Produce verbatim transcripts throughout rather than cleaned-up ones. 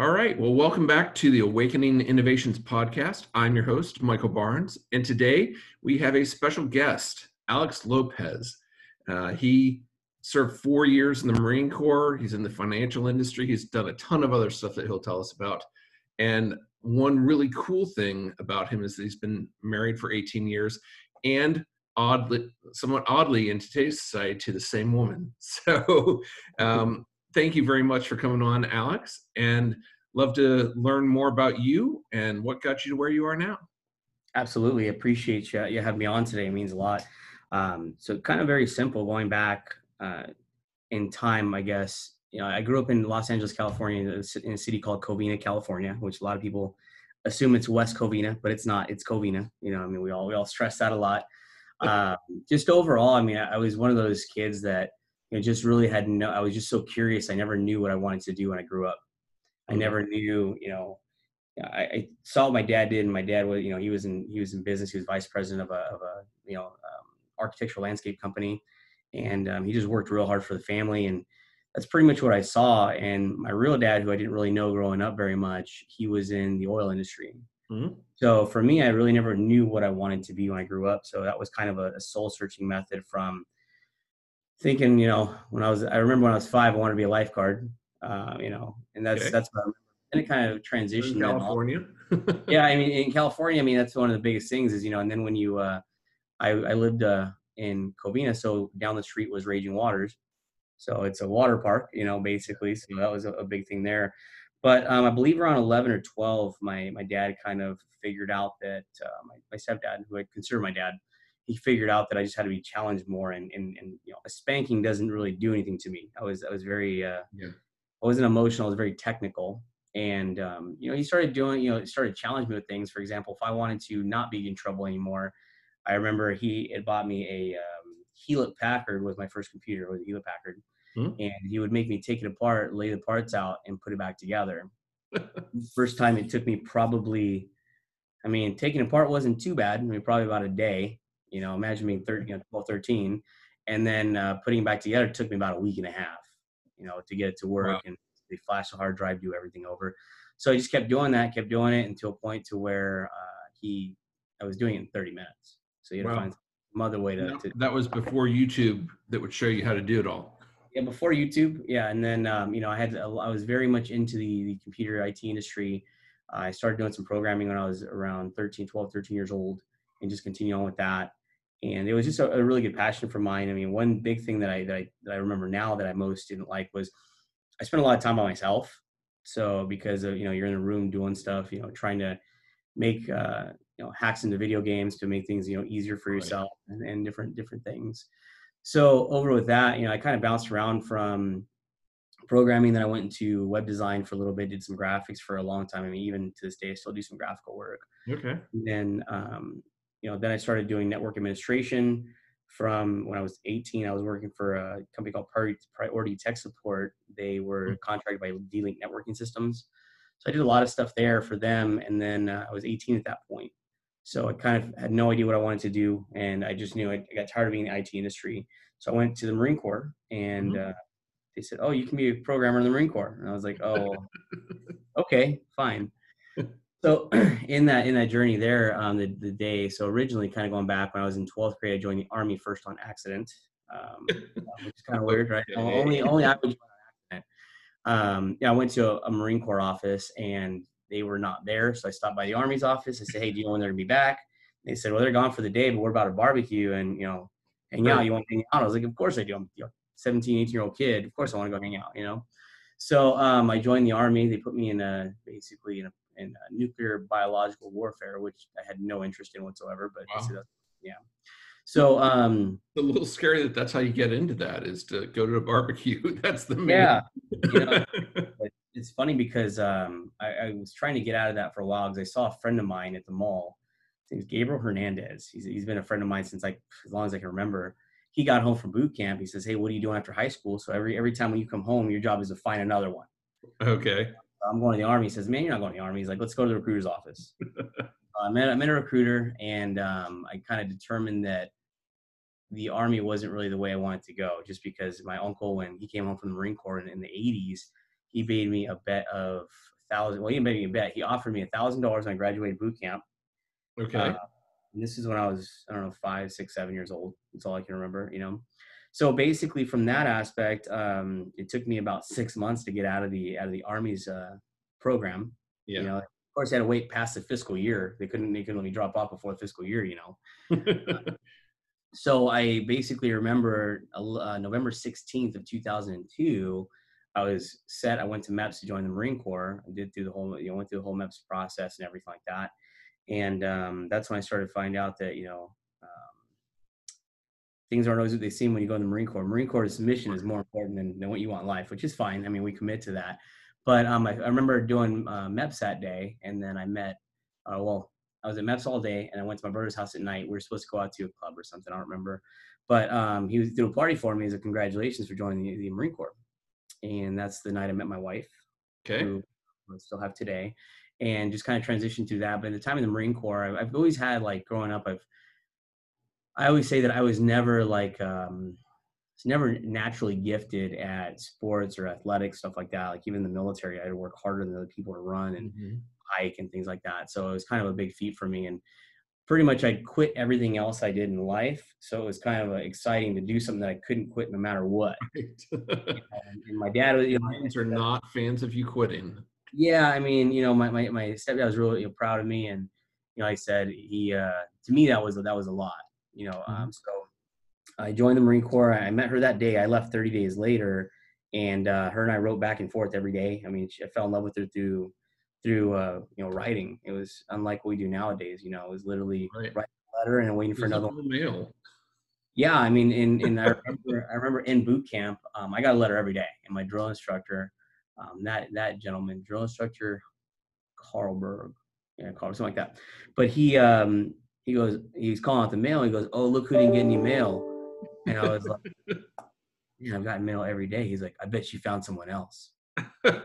All right, well, welcome back to the Awakening Innovations Podcast. I'm your host, Michael Barnes, and today we have a special guest, Alex Lopez. Uh, he served four years in the Marine Corps. He's in the financial industry. He's done a ton of other stuff that he'll tell us about. And one really cool thing about him is that he's been married for eighteen years and oddly, somewhat oddly in today's society, to the same woman. So, um, thank you very much for coming on, Alex, and love to learn more about you and what got you to where you are now. Absolutely. Appreciate you, you having me on today. It means a lot. Um, so kind of very simple, going back uh, in time, I guess. You know, I grew up in Los Angeles, California, in a city called Covina, California, which a lot of people assume it's West Covina, but it's not. It's Covina. You know, I mean, we all we all stress that a lot. Uh, just overall, I mean, I, I was one of those kids that, you know, just really had no, I was just so curious. I never knew what I wanted to do when I grew up. I never knew, you know, I, I saw what my dad did, and my dad was, you know, he was in, he was in business. He was vice president of a, of a you know, um, architectural landscape company. And um, he just worked real hard for the family. And that's pretty much what I saw. And my real dad, who I didn't really know growing up very much, he was in the oil industry. Mm-hmm. So for me, I really never knew what I wanted to be when I grew up. So that was kind of a, a soul searching method from thinking, you know, when I was, I remember when I was five, I wanted to be a lifeguard, uh, you know, and that's, okay. that's, what I remember. And it kind of transitioned. In California? Yeah. I mean, in California, I mean, that's one of the biggest things is, you know, and then when you, uh, I, I lived, uh, in Covina. So down the street was Raging Waters. So it's a water park, you know, basically. So that was a, a big thing there. But, um, I believe around eleven or twelve, my, my dad kind of figured out that, uh, my, my stepdad, who I consider my dad, he figured out that I just had to be challenged more, and, and, and, you know, a spanking doesn't really do anything to me. I was, I was very, uh, yeah. I wasn't emotional. I was very technical. And, um, you know, he started doing, you know, started challenging me with things. For example, if I wanted to not be in trouble anymore, I remember he had bought me a, um, Hewlett-Packard was my first computer, was Hewlett-Packard. Mm-hmm. And he would make me take it apart, lay the parts out, and put it back together. First time it took me probably, I mean, taking apart wasn't too bad. I mean, probably about a day. You know, imagine being thirteen, you know, twelve, thirteen, and then uh, putting it back together took me about a week and a half, you know, to get it to work. Wow. And they flash the hard drive, do everything over. So I just kept doing that, kept doing it until a point to where uh, he, I was doing it in thirty minutes. So you had wow. to find some other way to, no, to. That was before YouTube that would show you how to do it all. Yeah, before YouTube. Yeah. And then, um, you know, I had, to, I was very much into the, the computer I T industry. Uh, I started doing some programming when I was around thirteen, twelve, thirteen years old, and just continue on with that. And it was just a, a really good passion for mine. I mean, one big thing that I, that I that I remember now that I most didn't like was I spent a lot of time by myself. So because of, you know, you're in a room doing stuff, you know, trying to make uh, you know, hacks into video games to make things, you know, easier for yourself, and, and different different things. So over with that, you know, I kind of bounced around from programming. Then I went into web design for a little bit, did some graphics for a long time. I mean, even to this day, I still do some graphical work. Okay. And then um, you know, then I started doing network administration from when I was eighteen. I was working for a company called Priority Tech Support. They were contracted by D-Link Networking Systems. So I did a lot of stuff there for them. And then uh, I was eighteen at that point. So I kind of had no idea what I wanted to do. And I just knew I, I got tired of being in the I T industry. So I went to the Marine Corps, and mm-hmm. uh, they said, oh, you can be a programmer in the Marine Corps. And I was like, oh, okay, fine. So in that in that journey there, um, the, the day, so originally kind of going back when I was in twelfth grade, I joined the Army first on accident, um, which is kind of weird, right? Only only I would join on accident. Um, yeah, I went to a, a Marine Corps office, and they were not there. So I stopped by the Army's office. I said, hey, do you know when they're going to be back? They said, well, they're gone for the day, but we're about to barbecue and, you know, hang out. You want to hang out? I was like, of course I do. I'm a seventeen, eighteen-year-old kid. Of course I want to go hang out, you know? So um, I joined the Army. They put me in a, basically in a, in uh, nuclear biological warfare, which I had no interest in whatsoever, but wow. so yeah. So, um, it's a little scary that that's how you get into that, is to go to a barbecue. That's the main. Yeah. You know, it's funny because, um, I, I was trying to get out of that for a while because I saw a friend of mine at the mall. His name's Gabriel Hernandez. He's, he's been a friend of mine since like, as long as I can remember. He got home from boot camp. He says, hey, what are you doing after high school? So every, every time when you come home, your job is to find another one. Okay. I'm going to the Army. He says, man, you're not going to the Army. He's like, let's go to the recruiter's office. uh, I, met, I met a recruiter, and um, I kind of determined that the Army wasn't really the way I wanted to go, just because my uncle, when he came home from the Marine Corps in, in the eighties, he paid me a bet of thousand. Well, you made me bet. He offered me a thousand dollars when I graduated boot camp. Okay. Uh, and this is when I was, I don't know, five, six, seven years old. That's all I can remember, you know? So basically from that aspect, um, it took me about six months to get out of the, out of the Army's uh, program. Yeah. You know, of course I had to wait past the fiscal year. They couldn't, they couldn't let me drop off before the fiscal year, you know? uh, so I basically remember uh, November sixteenth of two thousand two, I was set. I went to MEPS to join the Marine Corps. I did through the whole, you know, went through the whole MEPS process and everything like that. And um, that's when I started to find out that, you know, um, things aren't always what they seem when you go in the Marine Corps. Marine Corps' mission is more important than, than what you want in life, which is fine. I mean, we commit to that. But um, I, I remember doing uh, MEPS that day, and then I met, uh, well, I was at MEPS all day, and I went to my brother's house at night. We were supposed to go out to a club or something. I don't remember. But um, he was doing a party for me as a congratulations for joining the, the Marine Corps. And that's the night I met my wife, okay, who I still have today. And just kind of transitioned through that. But at the time in the Marine Corps, I've, I've always had, like, growing up, I've, I always say that I was never, like, um, it's never naturally gifted at sports or athletics, stuff like that. Like, even in the military, I had to work harder than other people to run and mm-hmm. hike and things like that. So it was kind of a big feat for me. And pretty much I'd quit everything else I did in life. So it was kind of uh, exciting to do something that I couldn't quit no matter what. Right. and, and my dad was, you know, parents are not fans of you quitting. Yeah, I mean, you know, my, my, my stepdad was really, you know, proud of me, and you know, like I said, he uh, to me that was that was a lot, you know. Um, so I joined the Marine Corps. I met her that day. I left thirty days later, and uh, her and I wrote back and forth every day. I mean, she, I fell in love with her through through uh, you know, writing. It was unlike what we do nowadays. You know, it was literally right. writing a letter and waiting for There's another one. Mail. Yeah, I mean, and and I remember I remember in boot camp, um, I got a letter every day, and my drill instructor. Um, that, that gentleman, drill instructor Carlberg, yeah, Carl, something like that. But he, um, he goes, he's calling out the mail. He goes, "Oh, look who didn't get any mail." And I was like, "Yeah, I've gotten mail every day." He's like, "I bet you found someone else." I'm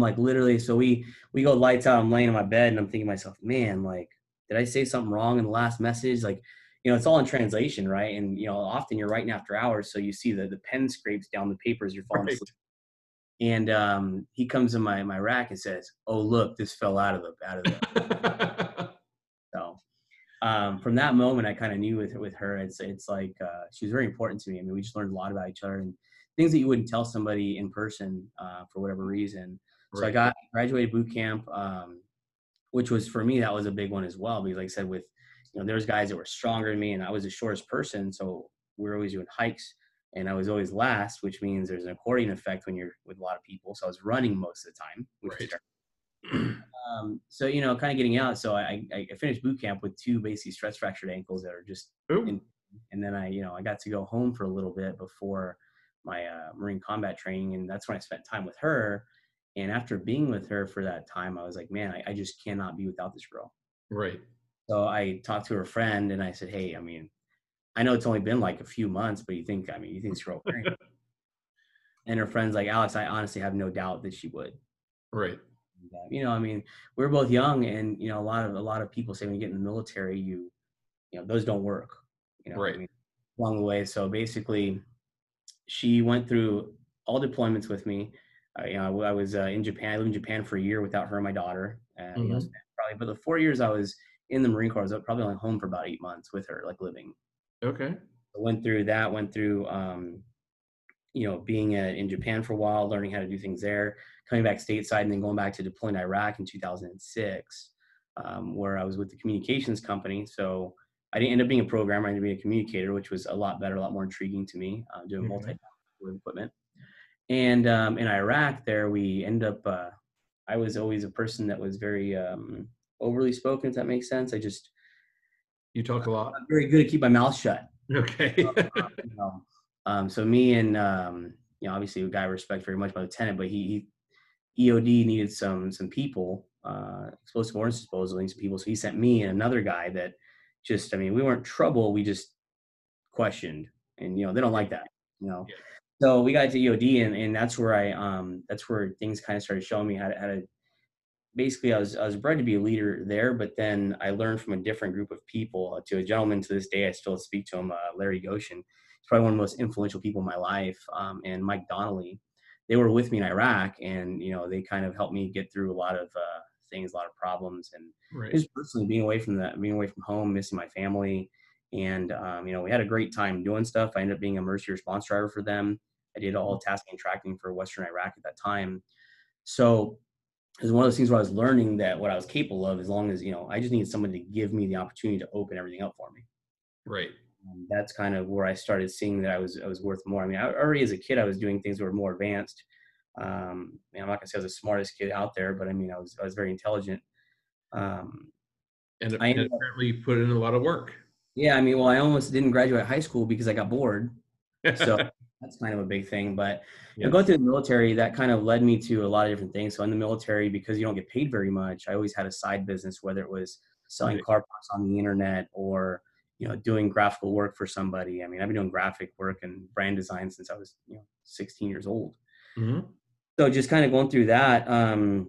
like, literally. So we, we go lights out. I'm laying in my bed and I'm thinking to myself, man, like, did I say something wrong in the last message? Like, you know, it's all in translation, right? And, you know, often you're writing after hours. So you see the, the pen scrapes down the paper as you're falling right. asleep. And um, he comes in my, my rack and says, "Oh, look, this fell out of the, out of the." So um, from that moment, I kind of knew with with her, it's it's like uh, she was very important to me. I mean, we just learned a lot about each other and things that you wouldn't tell somebody in person uh, for whatever reason. Right. So I got graduated boot camp, um, which was for me that was a big one as well because, like I said, with you know there was guys that were stronger than me, and I was the shortest person, so we were always doing hikes. And I was always last, which means there's an accordion effect when you're with a lot of people. So I was running most of the time. Which right. um, so, you know, kind of getting out. So I, I finished boot camp with two basically stress fractured ankles that are just, in, and then I, you know, I got to go home for a little bit before my uh, Marine combat training. And that's when I spent time with her. And after being with her for that time, I was like, man, I, I just cannot be without this girl. Right. So I talked to her friend and I said, "Hey, I mean, I know it's only been like a few months, but you think, I mean, you think she's real crazy." And her friend's like, "Alex, I honestly have no doubt that she would." Right. You know, I mean, we're both young and, you know, a lot of, a lot of people say when you get in the military, you, you know, those don't work, you know, right. I mean, along the way. So basically she went through all deployments with me. Uh, you know, I was uh, in Japan, I lived in Japan for a year without her and my daughter. And mm-hmm. you know, probably, but the four years I was in the Marine Corps, I was probably only home for about eight months with her, like living. Okay. Went through that, went through, um, you know, being a, in Japan for a while, learning how to do things there, coming back stateside, and then going back to deploying to Iraq in two thousand six, um, where I was with the communications company. So I didn't end up being a programmer, I ended up being a communicator, which was a lot better, a lot more intriguing to me, uh, doing mm-hmm. multi-platform equipment. And um, in Iraq there, we end up, uh, I was always a person that was very um, overly spoken, if that makes sense. I just... You talk a lot. I'm very good at keep my mouth shut. Okay. you know, um, so me and, um, you know, obviously a guy I respect very much, my lieutenant, but he, he E O D needed some some people, uh, explosive ordnance disposal, needs people. So he sent me and another guy that just, I mean, we weren't trouble. We just questioned and, you know, they don't like that, you know. Yeah. So we got to E O D and, and that's where I, um, that's where things kind of started showing me how to, how to, basically I was, I was bred to be a leader there, but then I learned from a different group of people. To a gentleman to this day, I still speak to him, uh, Larry Goshen. He's probably one of the most influential people in my life. Um, and Mike Donnelly, they were with me in Iraq, and, you know, they kind of helped me get through a lot of uh, things, a lot of problems, and right. just personally being away from that, being away from home, missing my family. And, um, you know, we had a great time doing stuff. I ended up being a emergency response driver for them. I did all tasking and tracking for Western Iraq at that time. So it was one of those things where I was learning that what I was capable of, as long as, you know, I just needed someone to give me the opportunity to open everything up for me. Right. And that's kind of where I started seeing that I was, I was worth more. I mean, I already as a kid, I was doing things that were more advanced. Um, and I'm not gonna say I was the smartest kid out there, but I mean, I was, I was very intelligent. Um, and I ended up, apparently put in a lot of work. Yeah. I mean, well, I almost didn't graduate high school because I got bored. So that's kind of a big thing, but yeah. you know, going through the military, that kind of led me to a lot of different things. So in the military, because you don't get paid very much, I always had a side business, whether it was selling right. car parts on the internet or, you know, doing graphical work for somebody. I mean, I've been doing graphic work and brand design since I was, you know, sixteen years old. Mm-hmm. So just kind of going through that, um,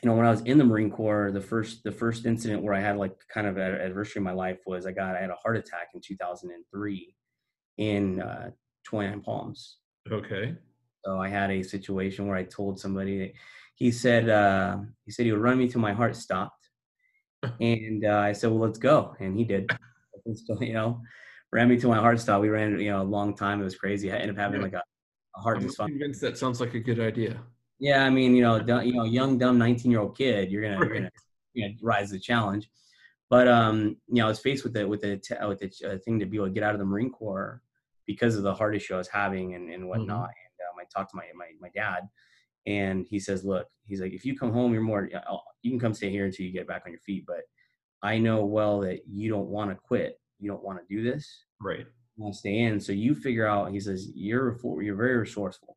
you know, when I was in the Marine Corps, the first, the first incident where I had like kind of an adversary in my life was I got, I had a heart attack in two thousand three in, uh, twenty-nine Palms. Okay. So I had a situation where I told somebody that he said, uh, he said he would run me till my heart stopped. And uh, I said, well, let's go. And he did. So, you know, ran me till my heart stopped. We ran, you know, a long time. It was crazy. I ended up having yeah. like a, a heart dysfunction. I'm convinced that sounds like a good idea. Yeah. I mean, you know, dumb, you know, young, dumb nineteen year old kid, you're going right. to, you know, rise to the challenge. But, um, you know, I was faced with the, with the, with the uh, thing to be able to get out of the Marine Corps because of the heart issue I was having and, and whatnot. Mm-hmm. And um, I talked to my, my, my dad, and he says, look, he's like, if you come home, you're more, I'll, you can come stay here until you get back on your feet. But I know well that you don't want to quit. You don't want to do this. Right. You want to stay in. So you figure out, he says, you're, you're very resourceful.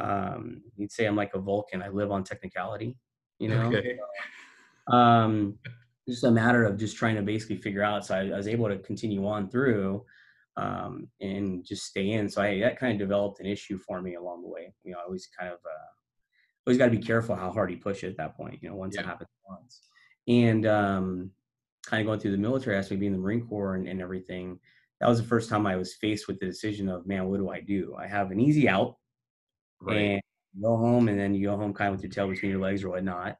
Um, he'd say I'm like a Vulcan. I live on technicality, you know, okay. so, um, just a matter of just trying to basically figure out. So I, I was able to continue on through, um, and just stay in. So I, that kind of developed an issue for me along the way. You know, I always kind of, uh, always got to be careful how hard you push it at that point, you know, once yeah. it happens once. And, um, kind of going through the military aspect, being in the Marine Corps and, and everything. That was the first time I was faced with the decision of, man, what do I do? I have an easy out right. and go home, and then you go home kind of with your tail between your legs or whatnot,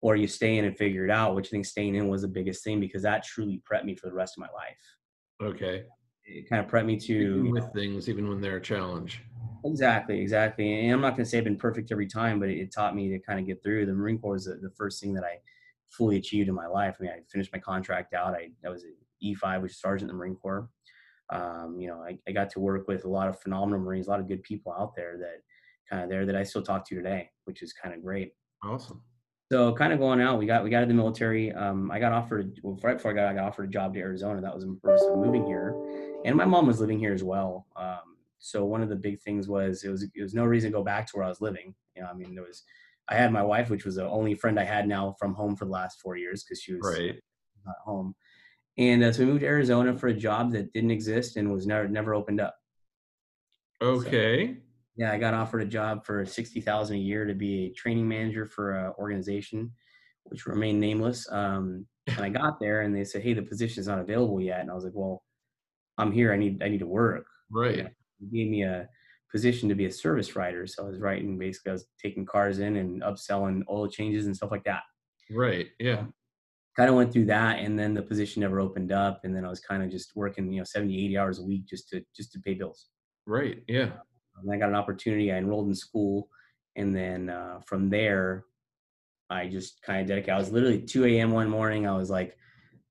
or you stay in and figure it out, which I think staying in was the biggest thing because that truly prepped me for the rest of my life. Okay. It kind of prepped me to even with you know, things, even when they're a challenge. Exactly, exactly. And I'm not going to say I've been perfect every time, but it, it taught me to kind of get through. The Marine Corps was the, the first thing that I fully achieved in my life. I mean, I finished my contract out. I, I was an E five, which is sergeant in the Marine Corps. Um, you know, I, I got to work with a lot of phenomenal Marines, a lot of good people out there that kind of there that I still talk to today, which is kind of great. Awesome. So kind of going out, we got we got out of the military. Um, I got offered, well, right before I got I got offered a job to Arizona. That was in the purpose of moving here. And my mom was living here as well. Um, so one of the big things was it was it was no reason to go back to where I was living. You know, I mean, there was I had my wife, which was the only friend I had now from home for the last four years because she was right. not home. And uh, so we moved to Arizona for a job that didn't exist and was never never opened up. Okay. So, yeah, I got offered a job for sixty thousand dollars a year to be a training manager for an organization, which remained nameless. Um, and I got there and they said, hey, the position's not available yet. And I was like, well, I'm here. I need I need to work. Right. And they gave me a position to be a service writer. So I was writing, basically I was taking cars in and upselling oil changes and stuff like that. Right. Yeah. Um, kind of went through that. And then the position never opened up. And then I was kind of just working, you know, seventy, eighty hours a week just to, just to pay bills. Right. Yeah. Um, and I got an opportunity. I enrolled in school. And then uh, from there, I just kind of dedicated. I was literally two a.m. one morning. I was like,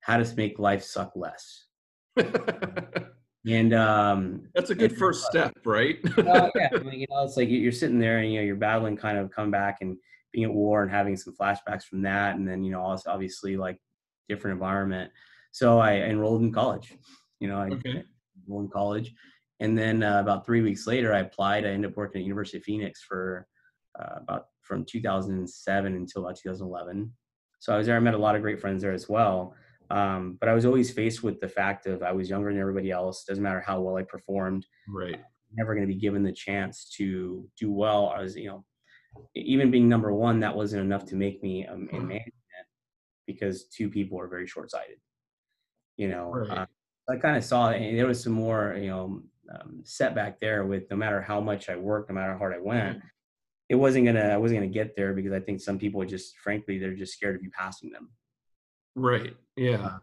how to make life suck less. And um that's a good first step, right? uh, yeah, I mean, you know, it's like you're sitting there and you know you're battling kind of come back and being at war and having some flashbacks from that, and then you know also obviously like different environment. So I enrolled in college, you know, I okay. enrolled in college, and then uh, about three weeks later I applied. I ended up working at University of Phoenix for uh, about from two thousand seven until about two thousand eleven. So I was there. I met a lot of great friends there as well. Um, but I was always faced with the fact of I was younger than everybody else. Doesn't matter how well I performed. Right. I'm never going to be given the chance to do well. I was, you know, even being number one, that wasn't enough to make me um, in management because two people are very short-sighted. You know, right. uh, I kind of saw and there was some more, you know, um, setback there with no matter how much I worked, no matter how hard I went, it wasn't gonna, I wasn't gonna get there because I think some people would just, frankly, they're just scared of you passing them. Right. Yeah. Uh,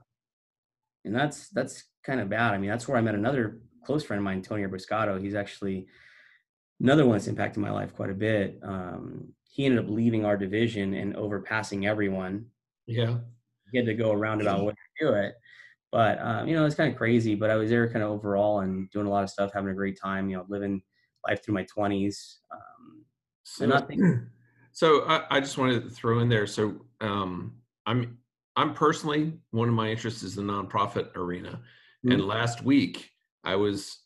and that's, that's kind of bad. I mean, that's where I met another close friend of mine, Tony Arbiscato. He's actually another one that's impacted my life quite a bit. Um, he ended up leaving our division and overpassing everyone. Yeah. He had to go a roundabout way to do it. But, um, you know, it's kind of crazy, but I was there kind of overall and doing a lot of stuff, having a great time, you know, living life through my twenties. Um, so nothing. So I, I just wanted to throw in there. So um, I'm, I'm personally, one of my interests is the nonprofit arena. Mm-hmm. And last week I was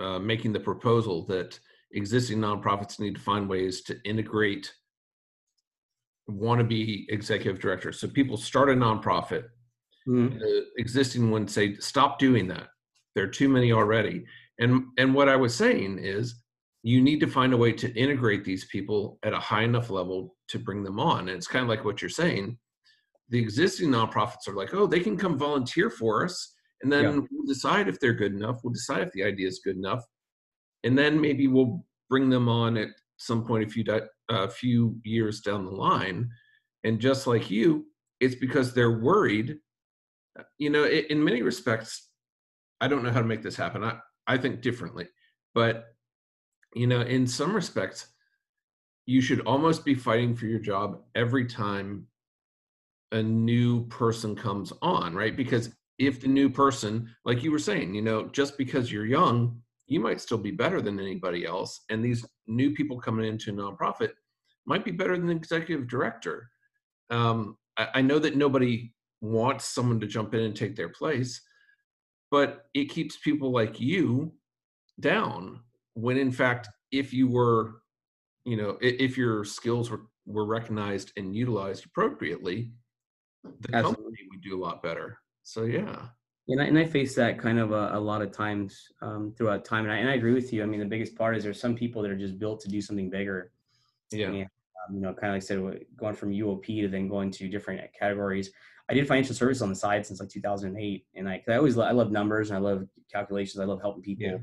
uh, making the proposal that existing nonprofits need to find ways to integrate wannabe executive directors. So people start a nonprofit. Mm-hmm. The existing ones say, stop doing that. There are too many already. And, and what I was saying is you need to find a way to integrate these people at a high enough level to bring them on. And it's kind of like what you're saying. The existing nonprofits are like, oh, they can come volunteer for us. And then yeah. we'll decide if they're good enough. We'll decide if the idea is good enough. And then maybe we'll bring them on at some point a few, di- a few years down the line. And just like you, it's because they're worried. You know, in many respects, I don't know how to make this happen. I, I think differently. But, you know, in some respects, you should almost be fighting for your job every time a new person comes on, right? Because if the new person, like you were saying, you know, just because you're young, you might still be better than anybody else. And these new people coming into a nonprofit might be better than the executive director. Um, I, I know that nobody wants someone to jump in and take their place, but it keeps people like you down when in fact, if you were, you know, if your skills were, were recognized and utilized appropriately, the Absolutely. company would do a lot better. So, yeah. And I, and I face that kind of a, a lot of times um, throughout time. And I, and I agree with you. I mean, the biggest part is there's some people that are just built to do something bigger. Yeah. And, um, you know, kind of like I said, going from U O P to then going to different categories. I did financial services on the side since like two thousand eight, and I, I always lo- I love numbers and I love calculations. I love helping people. Yeah.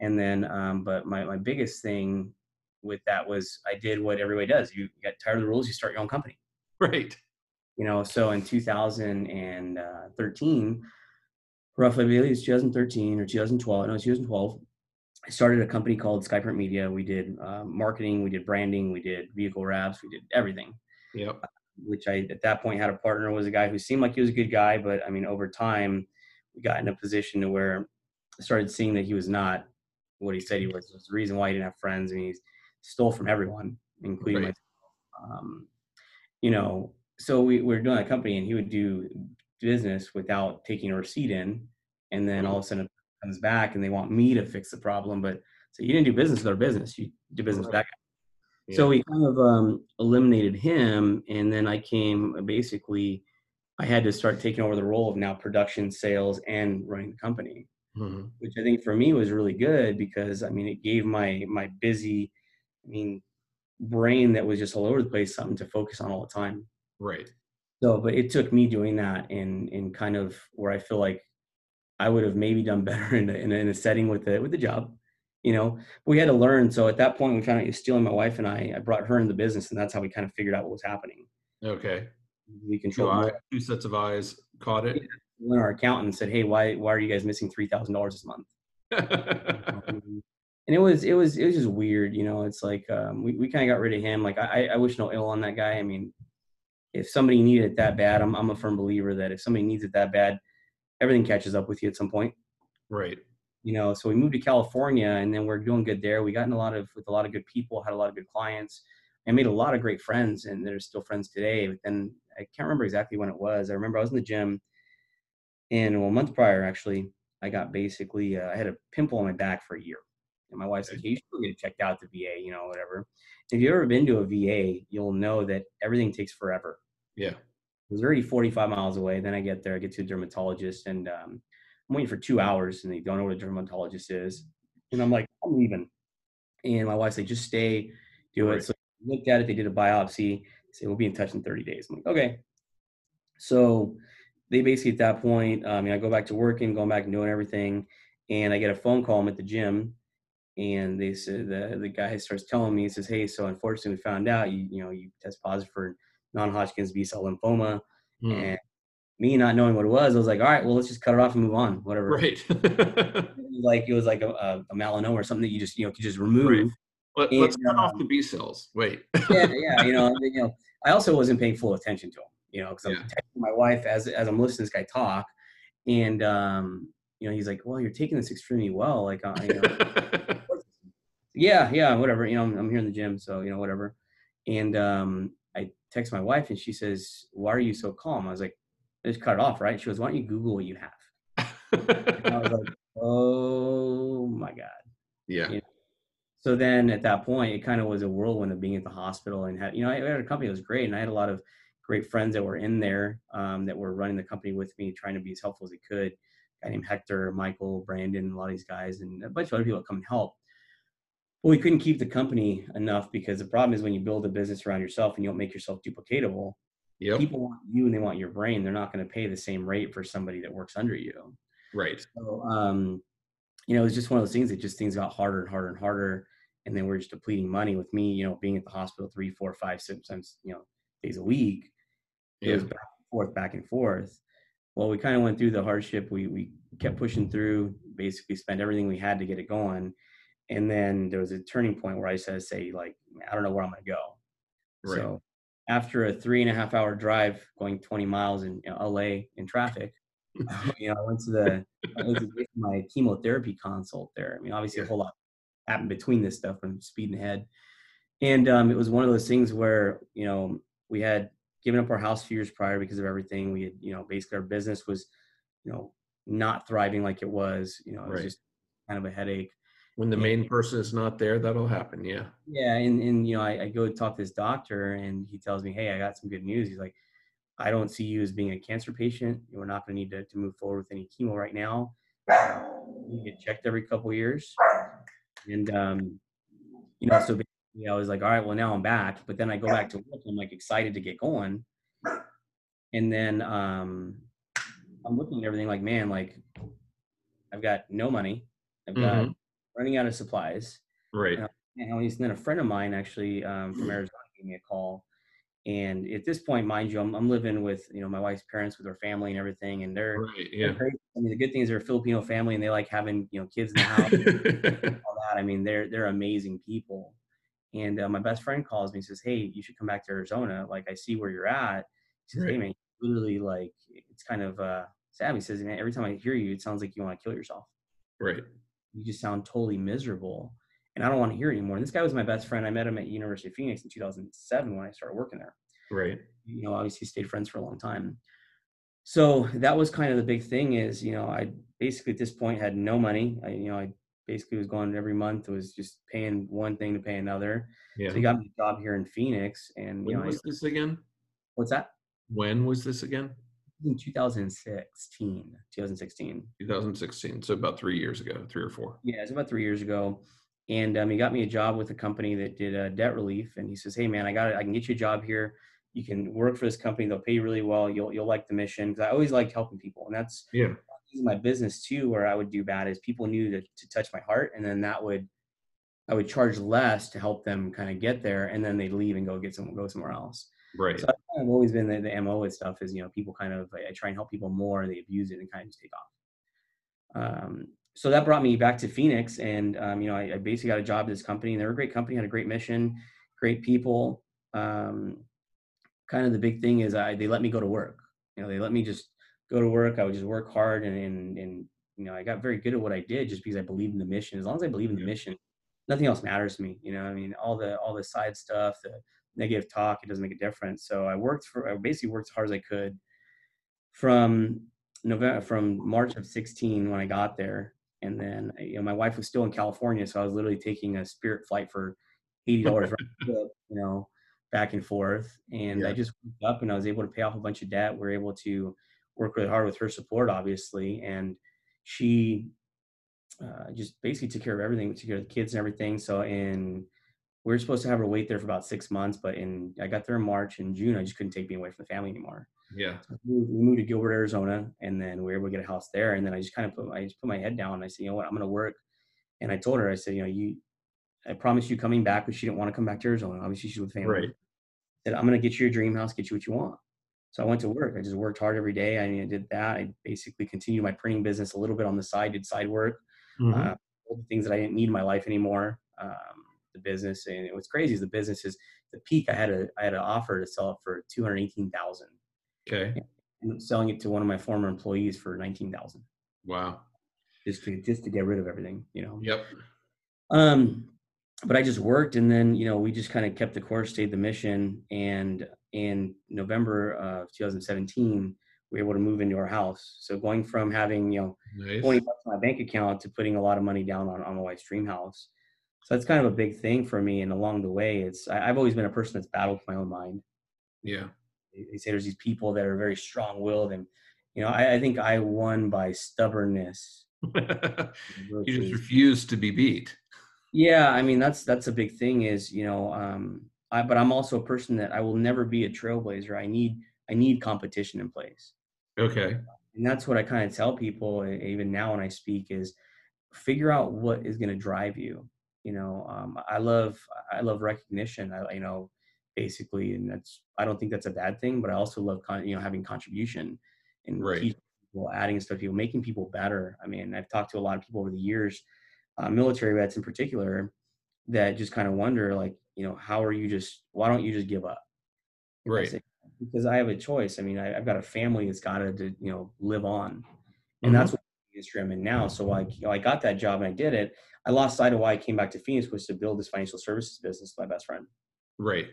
And then, um, but my, my biggest thing with that was I did what everybody does. You get tired of the rules, you start your own company. Right. You know, so in two thousand thirteen, roughly, maybe it's two thousand thirteen or two thousand twelve, no, it's two thousand twelve, I started a company called Skyprint Media. We did uh, marketing, we did branding, we did vehicle wraps, we did everything. Yep. Which I, at that point, had a partner, was a guy who seemed like he was a good guy. But I mean, over time, we got in a position to where I started seeing that he was not what he said he was. It was the reason why he didn't have friends. And he stole from everyone, including right. myself. Um, you know, so we, we were doing a company and he would do business without taking a receipt in. And then all of a sudden it comes back and they want me to fix the problem. But so you didn't do business with our business. You do business right. with that guy. Yeah. So we kind of um, eliminated him, and then I came, basically, I had to start taking over the role of now production, sales, and running the company, mm-hmm. which I think for me was really good because, I mean, it gave my my busy, I mean, brain that was just all over the place something to focus on all the time. Right. So, but it took me doing that in in kind of where I feel like I would have maybe done better in a, in a, in a setting with the, with the job. You know, we had to learn. So at that point, we found out he was stealing. My wife and I, I brought her into the business, and that's how we kind of figured out what was happening. Okay. We controlled two, two sets of eyes caught it. We went to our accountant and said, "Hey, why why are you guys missing three thousand dollars this month?" um, and it was it was it was just weird. You know, it's like um, we we kind of got rid of him. Like I I wish no ill on that guy. I mean, if somebody needed it that bad, I'm I'm a firm believer that if somebody needs it that bad, everything catches up with you at some point. Right. You know, so we moved to California and then we're doing good there. We got in a lot of, with a lot of good people, had a lot of good clients. I made a lot of great friends and they're still friends today. But then I can't remember exactly when it was. I remember I was in the gym and well, a month prior, actually, I got basically, uh, I had a pimple on my back for a year. And my wife said, "Hey, you should get it checked out at the V A, you know, whatever." If you've ever been to a V A, you'll know that everything takes forever. Yeah. It was already forty-five miles away. Then I get there, I get to a dermatologist and, um, I'm waiting for two hours and they don't know what a dermatologist is. And I'm like, I'm leaving. And my wife's like, just stay, do it. Right. So they looked at it, they did a biopsy. They said, "We'll be in touch in thirty days. I'm like, okay. So they basically, at that point, I um, mean, you know, I go back to working, going back and doing everything. And I get a phone call. I'm at the gym And they said, the, the guy starts telling me, he says, hey, so unfortunately we found out, you, you know, you test positive for non-Hodgkin's B-cell lymphoma. Mm. And me not knowing what it was, I was like, all right, well, let's just cut it off and move on, whatever. Right. Like it was like a, a, a melanoma or something that you just, you know, could just remove. Right. Let, and, let's cut um, off the B cells. Wait. yeah, yeah. You know, you know, I also wasn't paying full attention to him, you know, because I'm yeah. texting my wife as as I'm listening to this guy talk, and um, you know, he's like, "Well, you're taking this extremely well." Like, uh, you know, yeah, yeah, whatever. You know, I'm, I'm here in the gym, so you know, whatever. And um, I text my wife, and she says, "Why are you so calm?" I was like, "I just cut it off, right?" She goes, "Why don't you Google what you have?" And I was like, "Oh my God." Yeah. You know? So then at that point, it kind of was a whirlwind of being at the hospital and had, you know, I had a company that was great. And I had a lot of great friends that were in there um, that were running the company with me, trying to be as helpful as they could. A guy named Hector, Michael, Brandon, a lot of these guys, and a bunch of other people that come and help. Well, we couldn't keep the company enough because the problem is when you build a business around yourself and you don't make yourself duplicatable, yep. people want you and they want your brain. They're not going to pay the same rate for somebody that works under you. Right. So, um, you know, it was just one of those things that just things got harder and harder and harder. And then we're just depleting money with me, you know, being at the hospital three, four, five, six times, you know, days a week. It yeah. was back and forth, back and forth. Well, we kind of went through the hardship. We we kept pushing through, basically spent everything we had to get it going. And then there was a turning point where I just had to say, like, I don't know where I'm going to go. Right. So after a three and a half hour drive going twenty miles in you know, L A in traffic, you know, I went to the, I went to my chemotherapy consult there. I mean, obviously yeah. a whole lot happened between this stuff. I'm speeding ahead. And um, it was one of those things where, you know, we had given up our house a few years prior because of everything. We had, you know, basically our business was, you know, not thriving like it was, you know, it was right. just kind of a headache. When the and, main person is not there, that'll happen. Yeah. Yeah. And, and, you know, I, I go talk to this doctor and he tells me, hey, I got some good news. He's like, I don't see you as being a cancer patient. We're not going to need to, to move forward with any chemo right now. You get checked every couple of years. And, um, you know, so basically I was like, all right, well, now I'm back. But then I go back to work. I'm like excited to get going. And then um, I'm looking at everything like, man, like I've got no money. I've got mm-hmm. running out of supplies. Right. And, and then a friend of mine actually um, from Arizona gave me a call. And at this point, mind you, I'm, I'm living with, you know, my wife's parents with her family and everything. And they're, right, yeah. they're crazy. I mean, the good thing is they're a Filipino family and they like having, you know, kids in the house and all that. I mean, they're, they're amazing people. And uh, my best friend calls me and says, hey, you should come back to Arizona. Like, I see where you're at. He says, right. hey, man, literally like, it's kind of uh, sad. He says, man, every time I hear you, it sounds like you want to kill yourself. Right. You just sound totally miserable. And I don't want to hear it anymore. And this guy was my best friend. I met him at University of Phoenix in two thousand seven when I started working there. Right. You know, obviously stayed friends for a long time. So that was kind of the big thing is, you know, I basically at this point had no money. I, you know, I basically was going every month. It was just paying one thing to pay another. Yeah. So he got me a job here in Phoenix. And when you know, was I, this again? What's that? When was this again? In twenty sixteen. twenty sixteen. So about three years ago, three or four. Yeah, it's about three years ago. And um, he got me a job with a company that did uh, debt relief. And he says, hey, man, I got it. I can get you a job here. You can work for this company. They'll pay you really well. You'll you'll like the mission. Because I always liked helping people. And that's yeah. my business, too, where I would do bad is people knew to, to touch my heart. And then that would I would charge less to help them kind of get there. And then they'd leave and go get someone, go somewhere else. Right. So I've kind of always been the, the M O with stuff is, you know, people kind of I, I try and help people more. And they abuse it and kind of just take off. Um. So that brought me back to Phoenix and, um, you know, I, I basically got a job at this company and they were a great company, had a great mission, great people. Um, kind of the big thing is I, they let me go to work. You know, they let me just go to work. I would just work hard and, and, and, you know, I got very good at what I did just because I believed in the mission. As long as I believe in the mission, nothing else matters to me. You know, I mean, all the, all the side stuff, the negative talk, it doesn't make a difference. So I worked for, I basically worked as hard as I could from November, from March of sixteen when I got there. And then, you know, my wife was still in California, so I was literally taking a Spirit flight for eighty dollars, you know, back and forth. And yeah. I just woke up and I was able to pay off a bunch of debt. We were able to work really hard with her support, obviously. And she uh, just basically took care of everything, took care of the kids and everything. So in, we were supposed to have her wait there for about six months, but in, I got there in March and June, I just couldn't take being away from the family anymore. Yeah. So we moved to Gilbert, Arizona, and then we were able to get a house there. And then I just kind of put, I just put my head down and I said, you know what, I'm going to work And I told her, I said, you know, you, I promise you coming back, but she didn't want to come back to Arizona. Obviously she's with family. Right. I said, I'm going to get you your dream house, get you what you want. So I went to work. I just worked hard every day. I, mean, I did that. I basically continued my printing business a little bit on the side, did side work, mm-hmm. uh, all the things that I didn't need in my life anymore. Um, the business, and what's crazy is the business is the peak. I had a, I had an offer to sell it for two hundred eighteen thousand. Okay. And selling it to one of my former employees for nineteen thousand. Wow. Just to, just to get rid of everything, you know? Yep. Um, but I just worked, and then, you know, we just kind of kept the course, stayed the mission. And in November of two thousand seventeen, we were able to move into our house. So going from having, you know, nice. twenty bucks in my bank account to putting a lot of money down on, on my wife's dream house. So that's kind of a big thing for me. And along the way, it's, I, I've always been a person that's battled with my own mind. Yeah. They, they say there's these people that are very strong willed. And, you know, I, I think I won by stubbornness. You just refuse to be beat. Yeah, I mean, that's that's a big thing is, you know, um, I, but I'm also a person that I will never be a trailblazer. I need I need competition in place. Okay. And that's what I kind of tell people, even now when I speak, is figure out what is going to drive you. You know, um, I love I love recognition. I you know, basically, and that's I don't think that's a bad thing. But I also love con- you know having contribution and right. teaching people, adding stuff to people, making people better. I mean, I've talked to a lot of people over the years. Uh, military vets in particular that just kind of wonder, like, you know, how are you just, why don't you just give up? And right. I say, because I have a choice. I mean, I, I've got a family that's got to, you know, live on. And mm-hmm. that's what the industry I'm in now. So like, you know, I got that job and I did it. I lost sight of why I came back to Phoenix, was to build this financial services business with my best friend. Right.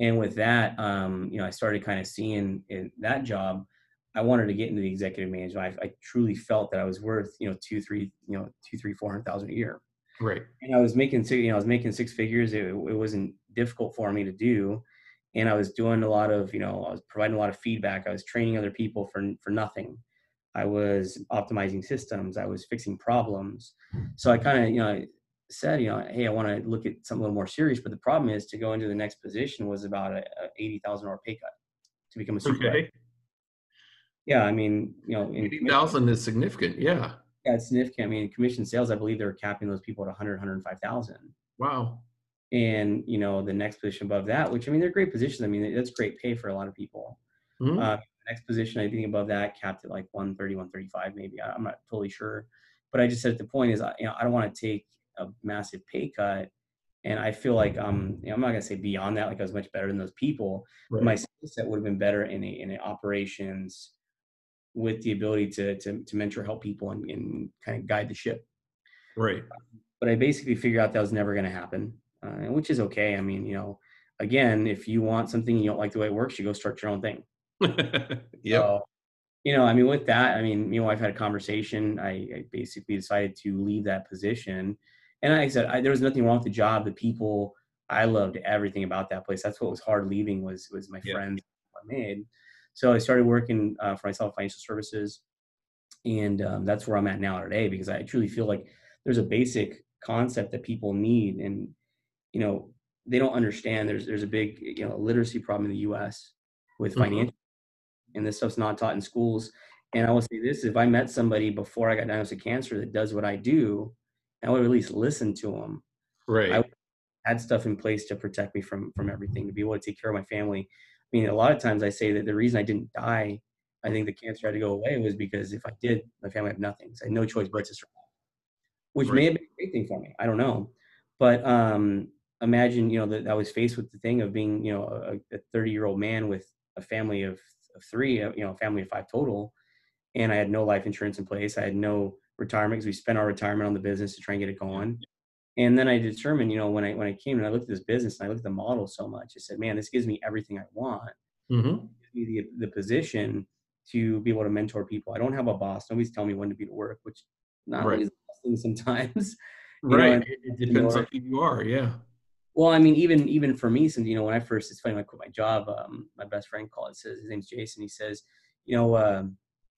And with that, um, you know, I started kind of seeing in that job, I wanted to get into the executive management. I, I truly felt that I was worth, you know, two, three, you know, two, three, four hundred thousand a year. Right. And I was making, you know, I was making six figures. It, it wasn't difficult for me to do, and I was doing a lot of, you know, I was providing a lot of feedback. I was training other people for for nothing. I was optimizing systems. I was fixing problems. So I kind of, you know, said, you know, hey, I want to look at something a little more serious. But the problem is to go into the next position was about a, a eighty thousand dollar pay cut to become a supervisor. Okay. Yeah, I mean, you know, eighty thousand is significant. Yeah. Yeah, it's significant. I mean, in commission sales, I believe they're capping those people at one hundred, one hundred five thousand. Wow. And, you know, the next position above that, which, I mean, they're great positions. I mean, that's great pay for a lot of people. Mm-hmm. Uh, the next position, I think above that, capped at like one thirty, one thirty-five, maybe. I, I'm not totally sure. But I just said the point is, you know, I don't want to take a massive pay cut. And I feel like um, you know, I'm not going to say beyond that, like I was much better than those people. Right. But my skill set would have been better in a, in a operations, with the ability to, to, to mentor, help people, and, and kind of guide the ship. Right. But I basically figured out that was never going to happen, uh, which is okay. I mean, you know, again, if you want something and you don't like the way it works, you go start your own thing. Yeah. So, you know, I mean, with that, I mean, me and my wife had a conversation. I, I basically decided to leave that position. And like I said, I, there was nothing wrong with the job. The people, I loved everything about that place. That's what was hard leaving was, was my yeah. friends I made. So I started working uh, for myself, financial services, and um, that's where I'm at now today, because I truly feel like there's a basic concept that people need, and, you know, they don't understand. There's there's a big, you know, literacy problem in the U S with mm-hmm. finance, and this stuff's not taught in schools. And I will say this, if I met somebody before I got diagnosed with cancer that does what I do, I would at least listen to them. Right. I had stuff in place to protect me from from everything, to be able to take care of my family. I mean, a lot of times I say that the reason I didn't die, I think the cancer had to go away, was because if I did, my family had nothing. So I had no choice but to survive, which right. may have been a great thing for me. I don't know. But um, imagine, you know, that I was faced with the thing of being, you know, a thirty-year-old man with a family of, of three, you know, a family of five total. And I had no life insurance in place. I had no retirement, because we spent our retirement on the business to try and get it going. And then I determined, you know, when I when I came and I looked at this business and I looked at the model so much, I said, man, this gives me everything I want. Mm-hmm. The, the position to be able to mentor people. I don't have a boss. Nobody's telling me when to be to work, which not right. always is the best thing sometimes. Right. Know, and, it depends on who you are. Yeah. Well, I mean, even even for me, since, you know, when I first, it's funny, when I quit my job, um, my best friend called. It says, his name's Jason. He says, you know, uh,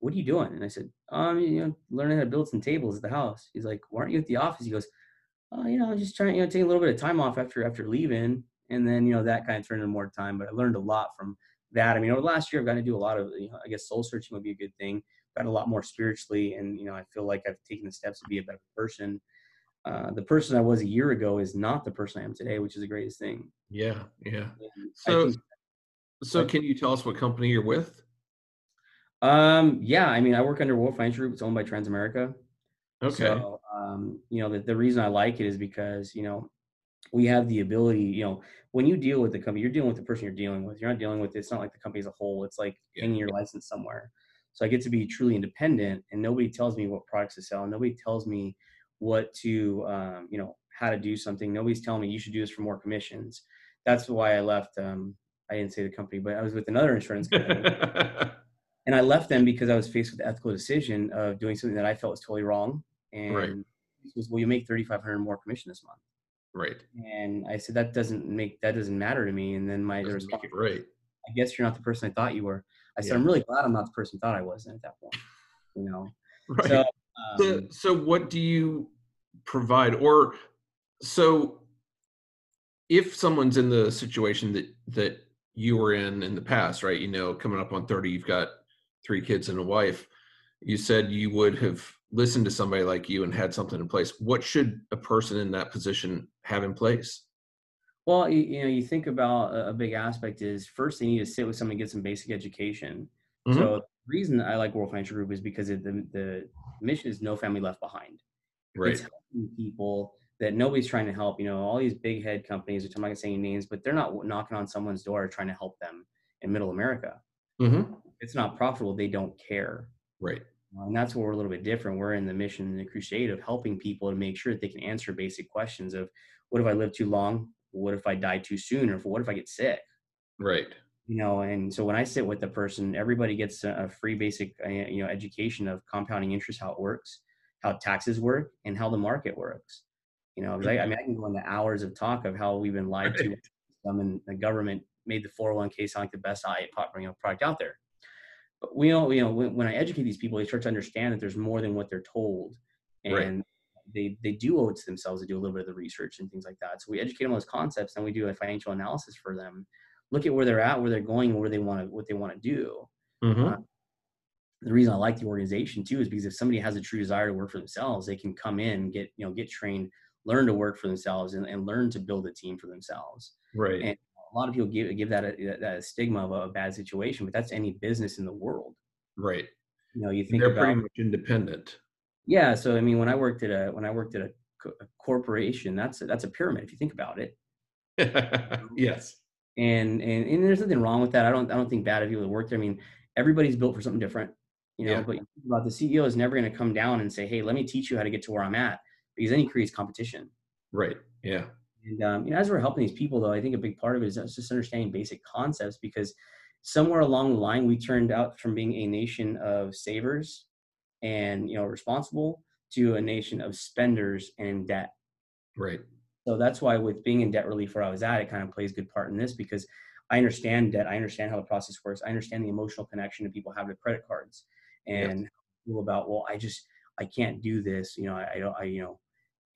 what are you doing? And I said, um, you know, learning how to build some tables at the house. He's like, why aren't you at the office? He goes, Uh, you know, I'm just trying, you know, take a little bit of time off after after leaving. And then, you know, that kind of turned into more time. But I learned a lot from that. I mean, over the last year, I've got to do a lot of, you know, I guess soul searching would be a good thing. Got a lot more spiritually. And, you know, I feel like I've taken the steps to be a better person. uh, the person I was a year ago is not the person I am today, which is the greatest thing. Yeah. Yeah. And so, think, so can you tell us what company you're with? Um, yeah. I mean, I work under World Finance Group. It's owned by Transamerica. Okay. So, um, you know, the, the reason I like it is because, you know, we have the ability, you know, when you deal with the company, you're dealing with the person you're dealing with. You're not dealing with, it's not like the company as a whole. It's like hanging your license somewhere. So I get to be truly independent, and nobody tells me what products to sell. And nobody tells me what to, um, you know, how to do something. Nobody's telling me you should do this for more commissions. That's why I left. Um, I didn't say the company, but I was with another insurance company. And I left them because I was faced with the ethical decision of doing something that I felt was totally wrong. And right. It was, well, you make thirty-five hundred more commission this month. Right. And I said, that doesn't make, that doesn't matter to me. And then my response, right. I guess you're not the person I thought you were. I yeah. said, I'm really glad I'm not the person I thought I was at that point, you know? Right. So, um, so, so what do you provide? Or so if someone's in the situation that, that you were in in the past, right, you know, coming up on thirty, you've got three kids and a wife, you said you would have listened to somebody like you and had something in place. What should a person in that position have in place? Well, you, you know, you think about a big aspect is first they need to sit with someone and get some basic education. Mm-hmm. So the reason I like World Financial Group is because it, the, the mission is no family left behind. Right. It's helping people that nobody's trying to help. You know, all these big head companies, which I'm not going to say any names, but they're not knocking on someone's door trying to help them in middle America. Mm-hmm. It's not profitable. They don't care. Right. And that's where we're a little bit different. We're in the mission and the crusade of helping people to make sure that they can answer basic questions of what if I live too long? What if I die too soon? Or what if I get sick? Right. You know, and so when I sit with the person, everybody gets a free basic, you know, education of compounding interest, how it works, how taxes work, and how the market works. You know, because I, I mean, I can go into hours of talk of how we've been lied to them, and the government made the four oh one k sound like the best you know, product out there. But we all, you know, when, when I educate these people, they start to understand that there's more than what they're told. And right. they, they do owe it to themselves to do a little bit of the research and things like that. So we educate them on those concepts, and we do a financial analysis for them. Look at where they're at, where they're going, and where they want to, what they want to do. Mm-hmm. Uh, the reason I like the organization too, is because if somebody has a true desire to work for themselves, they can come in, get, you know, get trained, learn to work for themselves, and, and learn to build a team for themselves. Right. And a lot of people give, give that a, that a stigma of a bad situation, but that's any business in the world. Right. You know, you think they're about, pretty much independent. Yeah. So, I mean, when I worked at a, when I worked at a, co- a corporation, that's a, that's a pyramid if you think about it. Yes. And, and, and there's nothing wrong with that. I don't, I don't think bad of people that work there. I mean, everybody's built for something different, you know, yeah. But you think about the C E O is never going to come down and say, hey, let me teach you how to get to where I'm at, because then he creates competition. Right. Yeah. And um, you know, as we're helping these people, though, I think a big part of it is just understanding basic concepts, because somewhere along the line, we turned out from being a nation of savers and, you know, responsible to a nation of spenders and in debt. Right. So that's why with being in debt relief where I was at, it kind of plays a good part in this, because I understand debt. I understand how the process works. I understand the emotional connection that people have to credit cards and feel yes. about, well, I just, I can't do this. You know, I, I don't, I, you know,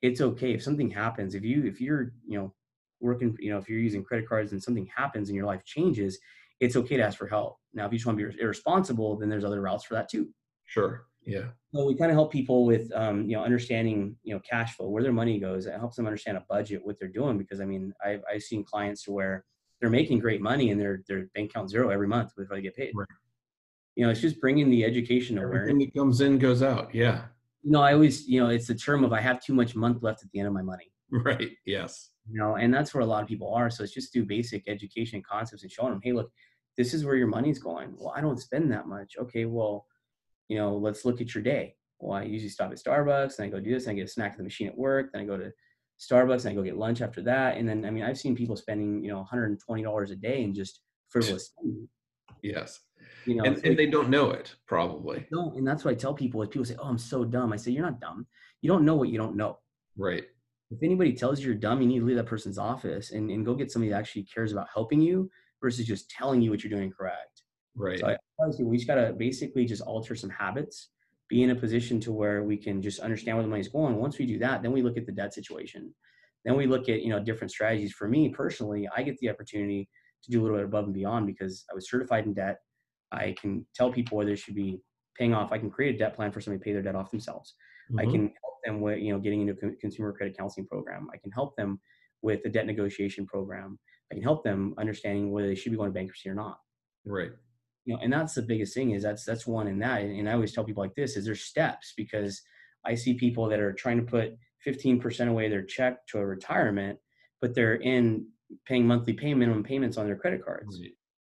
it's okay if something happens, if you, if you're, you know, working, you know, if you're using credit cards and something happens and your life changes, it's okay to ask for help. Now, if you just want to be irresponsible, then there's other routes for that too. Sure. Yeah. So we kind of help people with, um, you know, understanding, you know, cash flow, where their money goes. It helps them understand a budget, what they're doing. Because I mean, I've, I've seen clients where they're making great money and their, their bank account zero every month before they get paid. Right. You know, it's just bringing the education awareness. Everything that comes in goes out. Yeah. No, I always, you know, it's the term of I have too much month left at the end of my money. Right. Yes. You know, and that's where a lot of people are. So it's just do basic education concepts and showing them, hey, look, this is where your money's going. Well, I don't spend that much. Okay. Well, you know, let's look at your day. Well, I usually stop at Starbucks and I go do this and I get a snack at the machine at work. Then I go to Starbucks and I go get lunch after that. And then, I mean, I've seen people spending, you know, one hundred twenty dollars a day and just frivolous. Yes. You know, and, and like, they don't know it probably. No, and that's what I tell people. Is people say, "Oh, I'm so dumb." I say, "You're not dumb. You don't know what you don't know." Right. If anybody tells you you're dumb, you need to leave that person's office and, and go get somebody that actually cares about helping you versus just telling you what you're doing correct. Right. So I honestly, we just gotta basically just alter some habits, be in a position to where we can just understand where the money's going. Once we do that, then we look at the debt situation. Then we look at, you know, different strategies. For me personally, I get the opportunity to do a little bit above and beyond because I was certified in debt. I can tell people where they should be paying off. I can create a debt plan for somebody to pay their debt off themselves. Mm-hmm. I can help them with, you know, getting into a consumer credit counseling program. I can help them with a debt negotiation program. I can help them understanding whether they should be going to bankruptcy or not. Right. You know, and that's the biggest thing is that's, that's one in that. And I always tell people like this is there's steps, because I see people that are trying to put fifteen percent away their check to a retirement, but they're in paying monthly pay minimum payments on their credit cards. Right.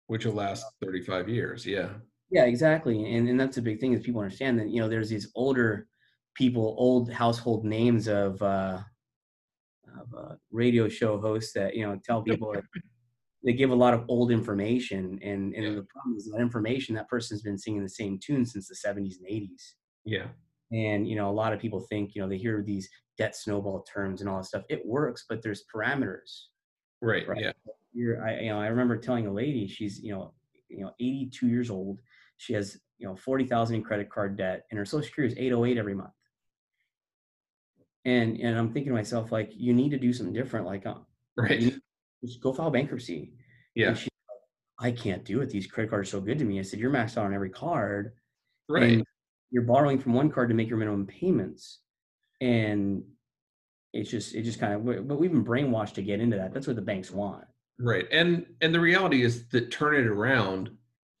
Which will last thirty-five years. Yeah. Yeah, exactly. And and that's a big thing is people understand that, you know, there's these older people, old household names of, uh, of uh, radio show hosts that, you know, tell people that they give a lot of old information. And, and yeah. the problem is that information, that person's been singing the same tune since the seventies and eighties. Yeah. And, you know, a lot of people think, you know, they hear these debt snowball terms and all that stuff. It works, but there's parameters. Right. Right? Yeah. You're, I, you know, I remember telling a lady, she's, you know, you know, eighty-two years old. She has, you know, forty thousand in credit card debt and her social security is eight oh eight every month. And, and I'm thinking to myself, like, you need to do something different. Like, um, right. Just go file bankruptcy. Yeah. And she's like, I can't do it. These credit cards are so good to me. I said, you're maxed out on every card. Right. And you're borrowing from one card to make your minimum payments. And it's just, it just kind of, but we've been brainwashed to get into that. That's what the banks want. Right. And, and the reality is that turn it around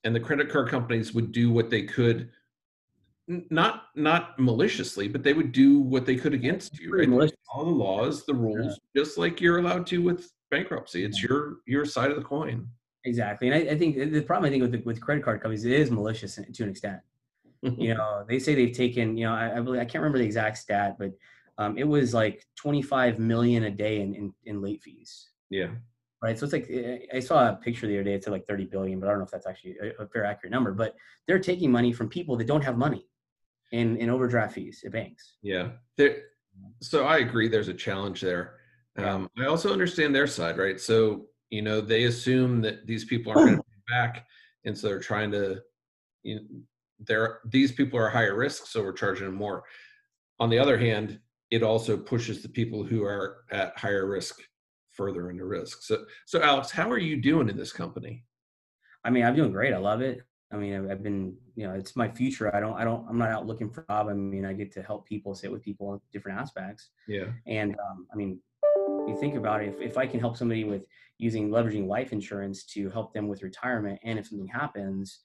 and the credit card companies would do what they could, not, not maliciously, but they would do what they could against you. Right? All the laws, the rules, yeah. just like you're allowed to with bankruptcy. It's yeah. your, your side of the coin. Exactly. And I, I think the problem I think with, the, with credit card companies, it is malicious to an extent. You know, they say they've taken, you know, I, I believe, I can't remember the exact stat, but um, it was like twenty-five million a day in, in, in late fees. Yeah. Right. So it's like, I saw a picture the other day, it said like thirty billion, but I don't know if that's actually a, a fair accurate number, but they're taking money from people that don't have money in, in overdraft fees at banks. Yeah. There, so I agree. There's a challenge there. Um, I also understand their side, right? So, you know, they assume that these people aren't going to pay back. And so they're trying to, you know, they're, these people are higher risk. So we're charging them more. On the other hand, it also pushes the people who are at higher risk further into risk. So, so Alex, how are you doing in this company? I mean, I'm doing great. I love it. I mean, I've, I've been, you know, it's my future. I don't, I don't, I'm not out looking for a job. I mean, I get to help people, sit with people on different aspects. Yeah. And um, I mean, you think about it, if, if I can help somebody with using, leveraging life insurance to help them with retirement. And if something happens,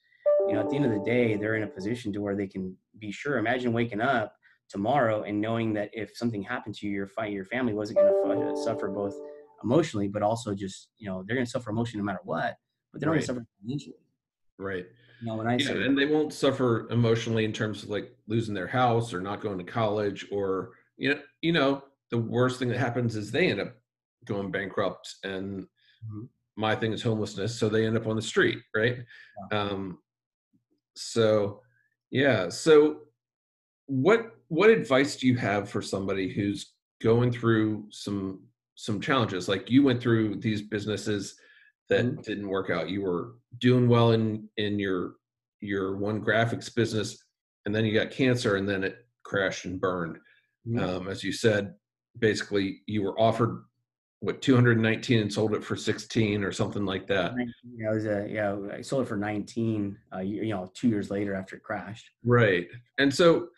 you know, at the end of the day, they're in a position to where they can be sure. Imagine waking up tomorrow and knowing that if something happened to you, your, your family wasn't going to suffer both emotionally, but also just, you know, they're going to suffer emotionally no matter what, but they're not right. going to suffer financially. Right. You know, when I yeah, say, and they won't suffer emotionally in terms of like losing their house or not going to college or, you know, you know, the worst thing that happens is they end up going bankrupt and mm-hmm. my thing is homelessness. So they end up on the street. Right. Yeah. Um, so, yeah. So what, what advice do you have for somebody who's going through some some challenges like you went through these businesses that mm-hmm. didn't work out? You were doing well in, in your, your one graphics business and then you got cancer and then it crashed and burned. Mm-hmm. Um, as you said, basically you were offered what two hundred nineteen and sold it for sixteen or something like that. Yeah. It was a, yeah I sold it for nineteen, uh, you, you know, two years later after it crashed. Right. And so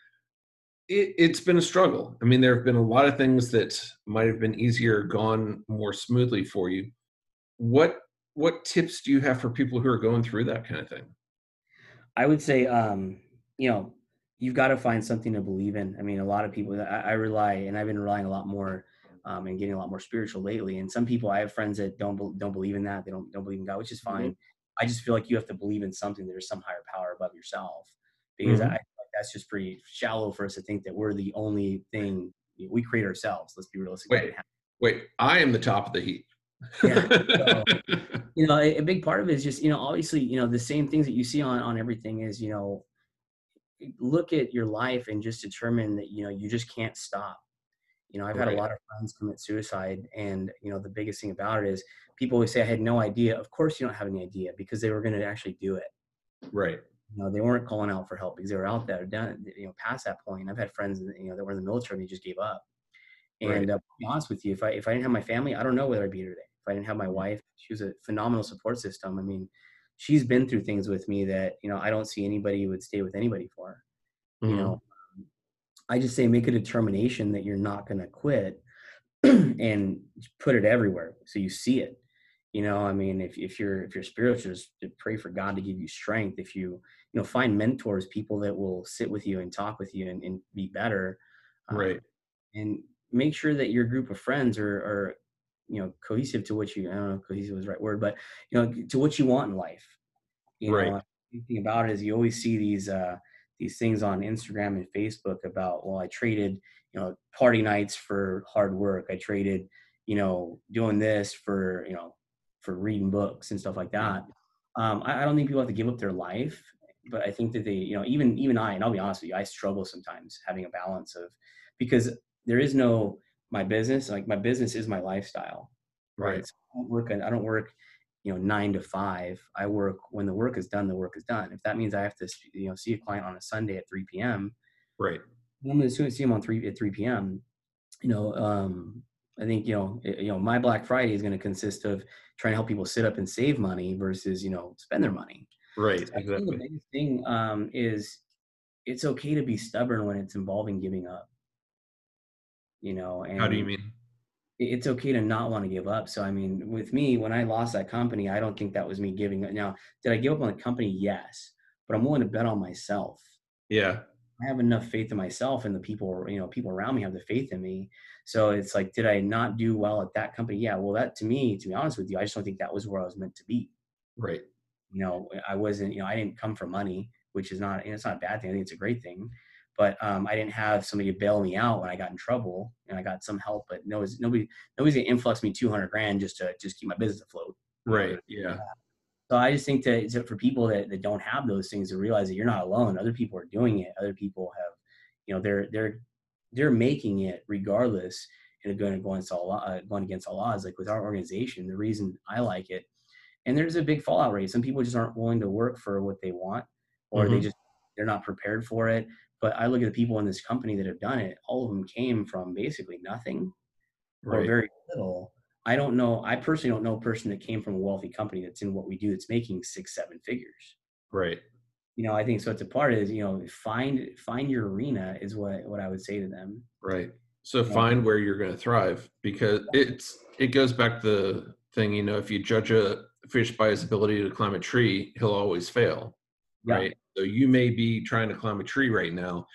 It, it's been a struggle. I mean, there have been a lot of things that might have been easier, gone more smoothly for you. What what tips do you have for people who are going through that kind of thing? I would say, um, you know, you've got to find something to believe in. I mean, a lot of people, I, I rely, and I've been relying a lot more um, and getting a lot more spiritual lately. And some people, I have friends that don't don't believe in that. They don't don't believe in God, which is fine. Mm-hmm. I just feel like you have to believe in something. There's some higher power above yourself because mm-hmm. I. That's just pretty shallow for us to think that we're the only thing we create ourselves. Let's be realistic. Wait, wait, I am the top of the heap. Yeah. So, you know, a, a big part of it is just, you know, obviously, you know, the same things that you see on, on everything is, you know, look at your life and just determine that, you know, you just can't stop. You know, I've right. had a lot of friends commit suicide and, you know, the biggest thing about it is people always say, I had no idea. Of course you don't have any idea because they were going to actually do it. Right. You know, they weren't calling out for help because they were out there done, you know, past that point. I've had friends, you know, that were in the military and they just gave up. And right. uh, to be honest with you, if I, if I didn't have my family, I don't know whether I'd be here today. If I didn't have my wife, she was a phenomenal support system. I mean, she's been through things with me that, you know, I don't see anybody would stay with anybody for, mm-hmm. you know, I just say make a determination that you're not going to quit and put it everywhere so you see it. You know, I mean, if if you're if you're spiritual, just pray for God to give you strength. If you you know find mentors, people that will sit with you and talk with you and, and be better, right? Um, and make sure that your group of friends are are you know cohesive to what you. I don't know if cohesive is the right word, but you know to what you want in life. You right. know, the thing about it is you always see these uh, these things on Instagram and Facebook about, well, I traded you know party nights for hard work. I traded you know doing this for you know. for reading books and stuff like that. Um, I, I don't think people have to give up their life, but I think that they, you know, even, even I, and I'll be honest with you, I struggle sometimes having a balance of, because there is no, my business, like my business is my lifestyle, right? right. So I don't work, I don't work, you know, nine to five. I work when the work is done, the work is done. If that means I have to, you know, see a client on a Sunday at three P M, right. I'm going to see him on three at three P M, you know, um, I think, you know, you know, my Black Friday is going to consist of trying to help people sit up and save money versus, you know, spend their money. Right. So I exactly. think the biggest thing um, is it's okay to be stubborn when it's involving giving up, you know, and how do you mean? It's okay to not want to give up. So, I mean, with me, when I lost that company, I don't think that was me giving up. Now, did I give up on the company? Yes. But I'm willing to bet on myself. Yeah. I have enough faith in myself, and the people, you know, people around me have the faith in me. So it's like, did I not do well at that company? Yeah. Well, that to me, to be honest with you, I just don't think that was where I was meant to be. Right. You know, I wasn't, you know, I didn't come for money, which is not, and it's not a bad thing. I think it's a great thing, but um, I didn't have somebody to bail me out when I got in trouble, and I got some help, but no, nobody, nobody's gonna influx me two hundred grand just to just keep my business afloat. Right. Yeah. So I just think that to, for people that, that don't have those things, to realize that you're not alone. Other people are doing it. Other people have, you know, they're they're they're making it regardless, and going against Allah, going against all odds. Like with our organization, the reason I like it, and there's a big fallout rate. Some people just aren't willing to work for what they want, or mm-hmm. they just they're not prepared for it. But I look at the people in this company that have done it. All of them came from basically nothing, right. or very little. I don't know. I personally don't know a person that came from a wealthy company that's in what we do that's making six, seven figures. Right. You know, I think so. It's a part is, you know, find find your arena is what, what I would say to them. Right. So yeah. Find where you're going to thrive, because it's it goes back to the thing, you know, if you judge a fish by his ability to climb a tree, he'll always fail. Yeah. Right. So you may be trying to climb a tree right now,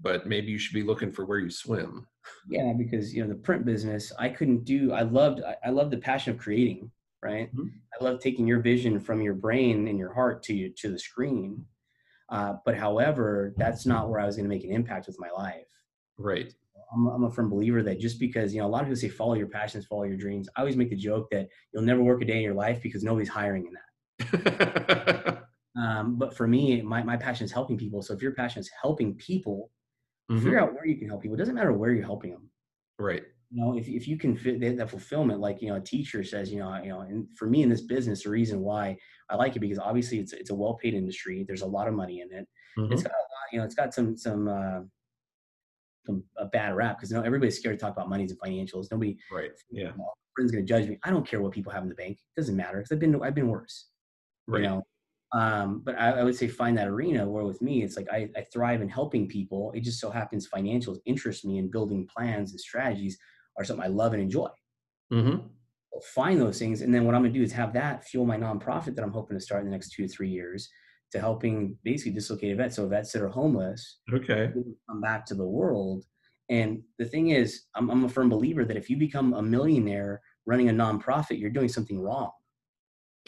but maybe you should be looking for where you swim. Yeah, because, you know, the print business, I couldn't do, I loved, I loved the passion of creating, right? Mm-hmm. I love taking your vision from your brain and your heart to you, to the screen. Uh, but however, that's not where I was going to make an impact with my life. Right. I'm, I'm a firm believer that just because, you know, a lot of people say, follow your passions, follow your dreams. I always make the joke that you'll never work a day in your life because nobody's hiring in that. um, but for me, my, my passion is helping people. So if your passion is helping people, mm-hmm. figure out where you can help people. It doesn't matter where you're helping them. Right. You know, if if you can fit that, that fulfillment, like, you know, a teacher says, you know, you know, and for me in this business, the reason why I like it, because obviously it's, it's a well-paid industry. There's a lot of money in it. Mm-hmm. It's got a lot, you know, it's got some, some, uh, some a bad rap because you know, everybody's scared to talk about monies and financials. Nobody, right. Yeah. You know, friends going to judge me. I don't care what people have in the bank. It doesn't matter. Cause I've been, I've been worse. Right. You know? Um, but I, I would say find that arena where with me, it's like, I, I thrive in helping people. It just so happens financials interest me, and building plans and strategies are something I love and enjoy. Mm-hmm. So find those things. And then what I'm going to do is have that fuel my nonprofit that I'm hoping to start in the next two to three years to helping basically dislocate vets. So vets that are homeless, okay, come back to the world. And the thing is, I'm, I'm a firm believer that if you become a millionaire running a nonprofit, you're doing something wrong.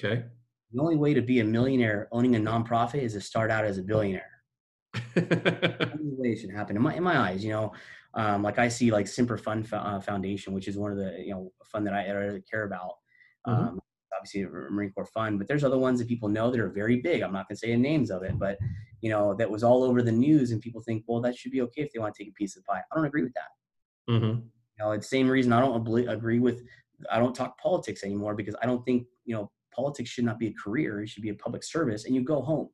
Okay. The only way to be a millionaire owning a nonprofit is to start out as a billionaire. The only way it should happen in my, in my eyes, you know, um, like I see like Simper Fund uh, Foundation, which is one of the, you know, fund that I, I really care about. Um, mm-hmm. Obviously a Marine Corps fund, but there's other ones that people know that are very big. I'm not going to say the names of it, but you know, that was all over the news, and people think, well, that should be okay if they want to take a piece of the pie. I don't agree with that. Mm-hmm. You know, it's the same reason I don't abli- agree with, I don't talk politics anymore, because I don't think, you know, politics should not be a career. It should be a public service, and you go home.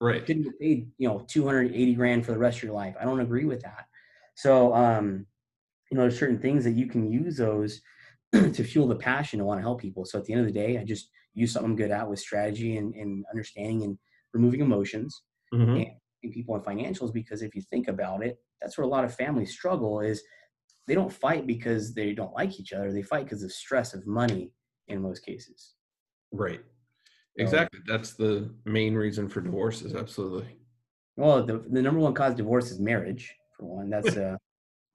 Right. You didn't get paid, you know, two hundred eighty grand for the rest of your life. I don't agree with that. So, um, you know, there's certain things that you can use those to fuel the passion to want to help people. So at the end of the day, I just use something I'm good at with strategy and, and understanding and removing emotions. Mm-hmm. And, in people in financials, because if you think about it, that's where a lot of families struggle is they don't fight because they don't like each other. They fight because of stress of money in most cases. Right. Exactly. So, that's the main reason for divorces. Absolutely. Well, the, the number one cause of divorce is marriage, for one. That's uh,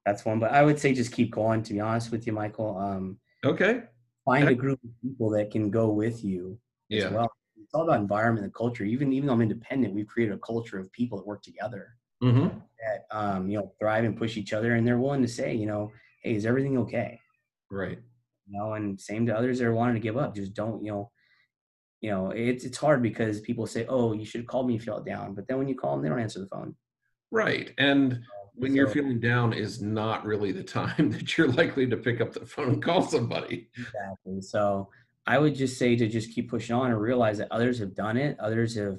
that's one. But I would say just keep going, to be honest with you, Michael. Um, okay. Find a group of people that can go with you yeah. as well. It's all about environment and culture. Even even though I'm independent, we've created a culture of people that work together mm-hmm. that um, you know, thrive and push each other, and they're willing to say, you know, hey, is everything okay? Right. You know, and same to others that are wanting to give up. Just don't, you know, you know, it's it's hard because people say, oh, you should call me if you felt down, but then when you call them, they don't answer the phone. Right. And when you're feeling down is not really the time that you're likely to pick up the phone and call somebody. Exactly. So I would just say to just keep pushing on and realize that others have done it. Others have,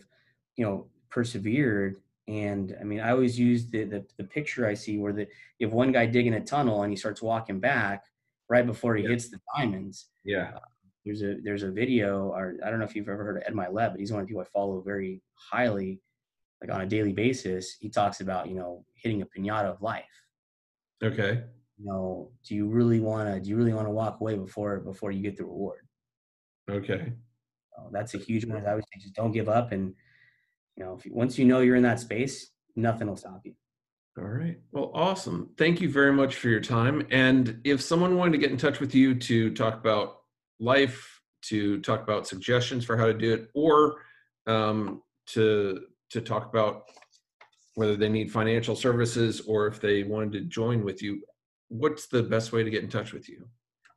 you know, persevered. And I mean, I always use the the, the picture I see where the, you have one guy digging a tunnel and he starts walking back right before he yeah. hits the diamonds. Yeah. Uh, there's a, there's a video, or I don't know if you've ever heard of Ed Mylett, but he's one of the people I follow very highly. Like on a daily basis, he talks about, you know, hitting a piñata of life. Okay. You know, do you really want to, do you really want to walk away before, before you get the reward? Okay. So that's a huge one. I would say just don't give up. And, you know, if you, once you know you're in that space, nothing will stop you. All right. Well, awesome. Thank you very much for your time. And if someone wanted to get in touch with you to talk about life, to talk about suggestions for how to do it, or um, to, to talk about whether they need financial services or if they wanted to join with you, what's the best way to get in touch with you?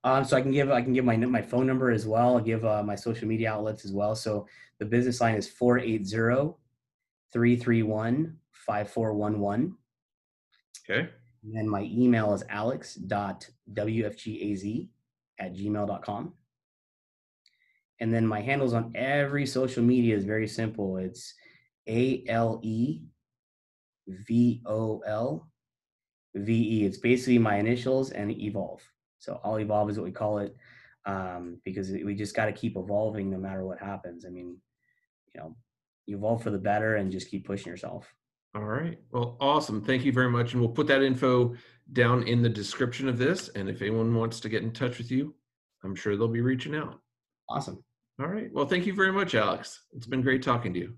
Um, so I can give I can give my my phone number as well. I'll give uh, my social media outlets as well. So the business line is four eight zero, three three one, five four one one. Okay. And then my email is alex dot w f g a z at gmail dot com. And then my handles on every social media is very simple. It's A L E V O L V E. It's basically my initials and evolve. So all evolve is what we call it, um, because we just got to keep evolving no matter what happens. I mean, you know, you evolve for the better and just keep pushing yourself. All right. Well, awesome. Thank you very much. And we'll put that info down in the description of this. And if anyone wants to get in touch with you, I'm sure they'll be reaching out. Awesome. All right. Well, thank you very much, Alex. It's been great talking to you.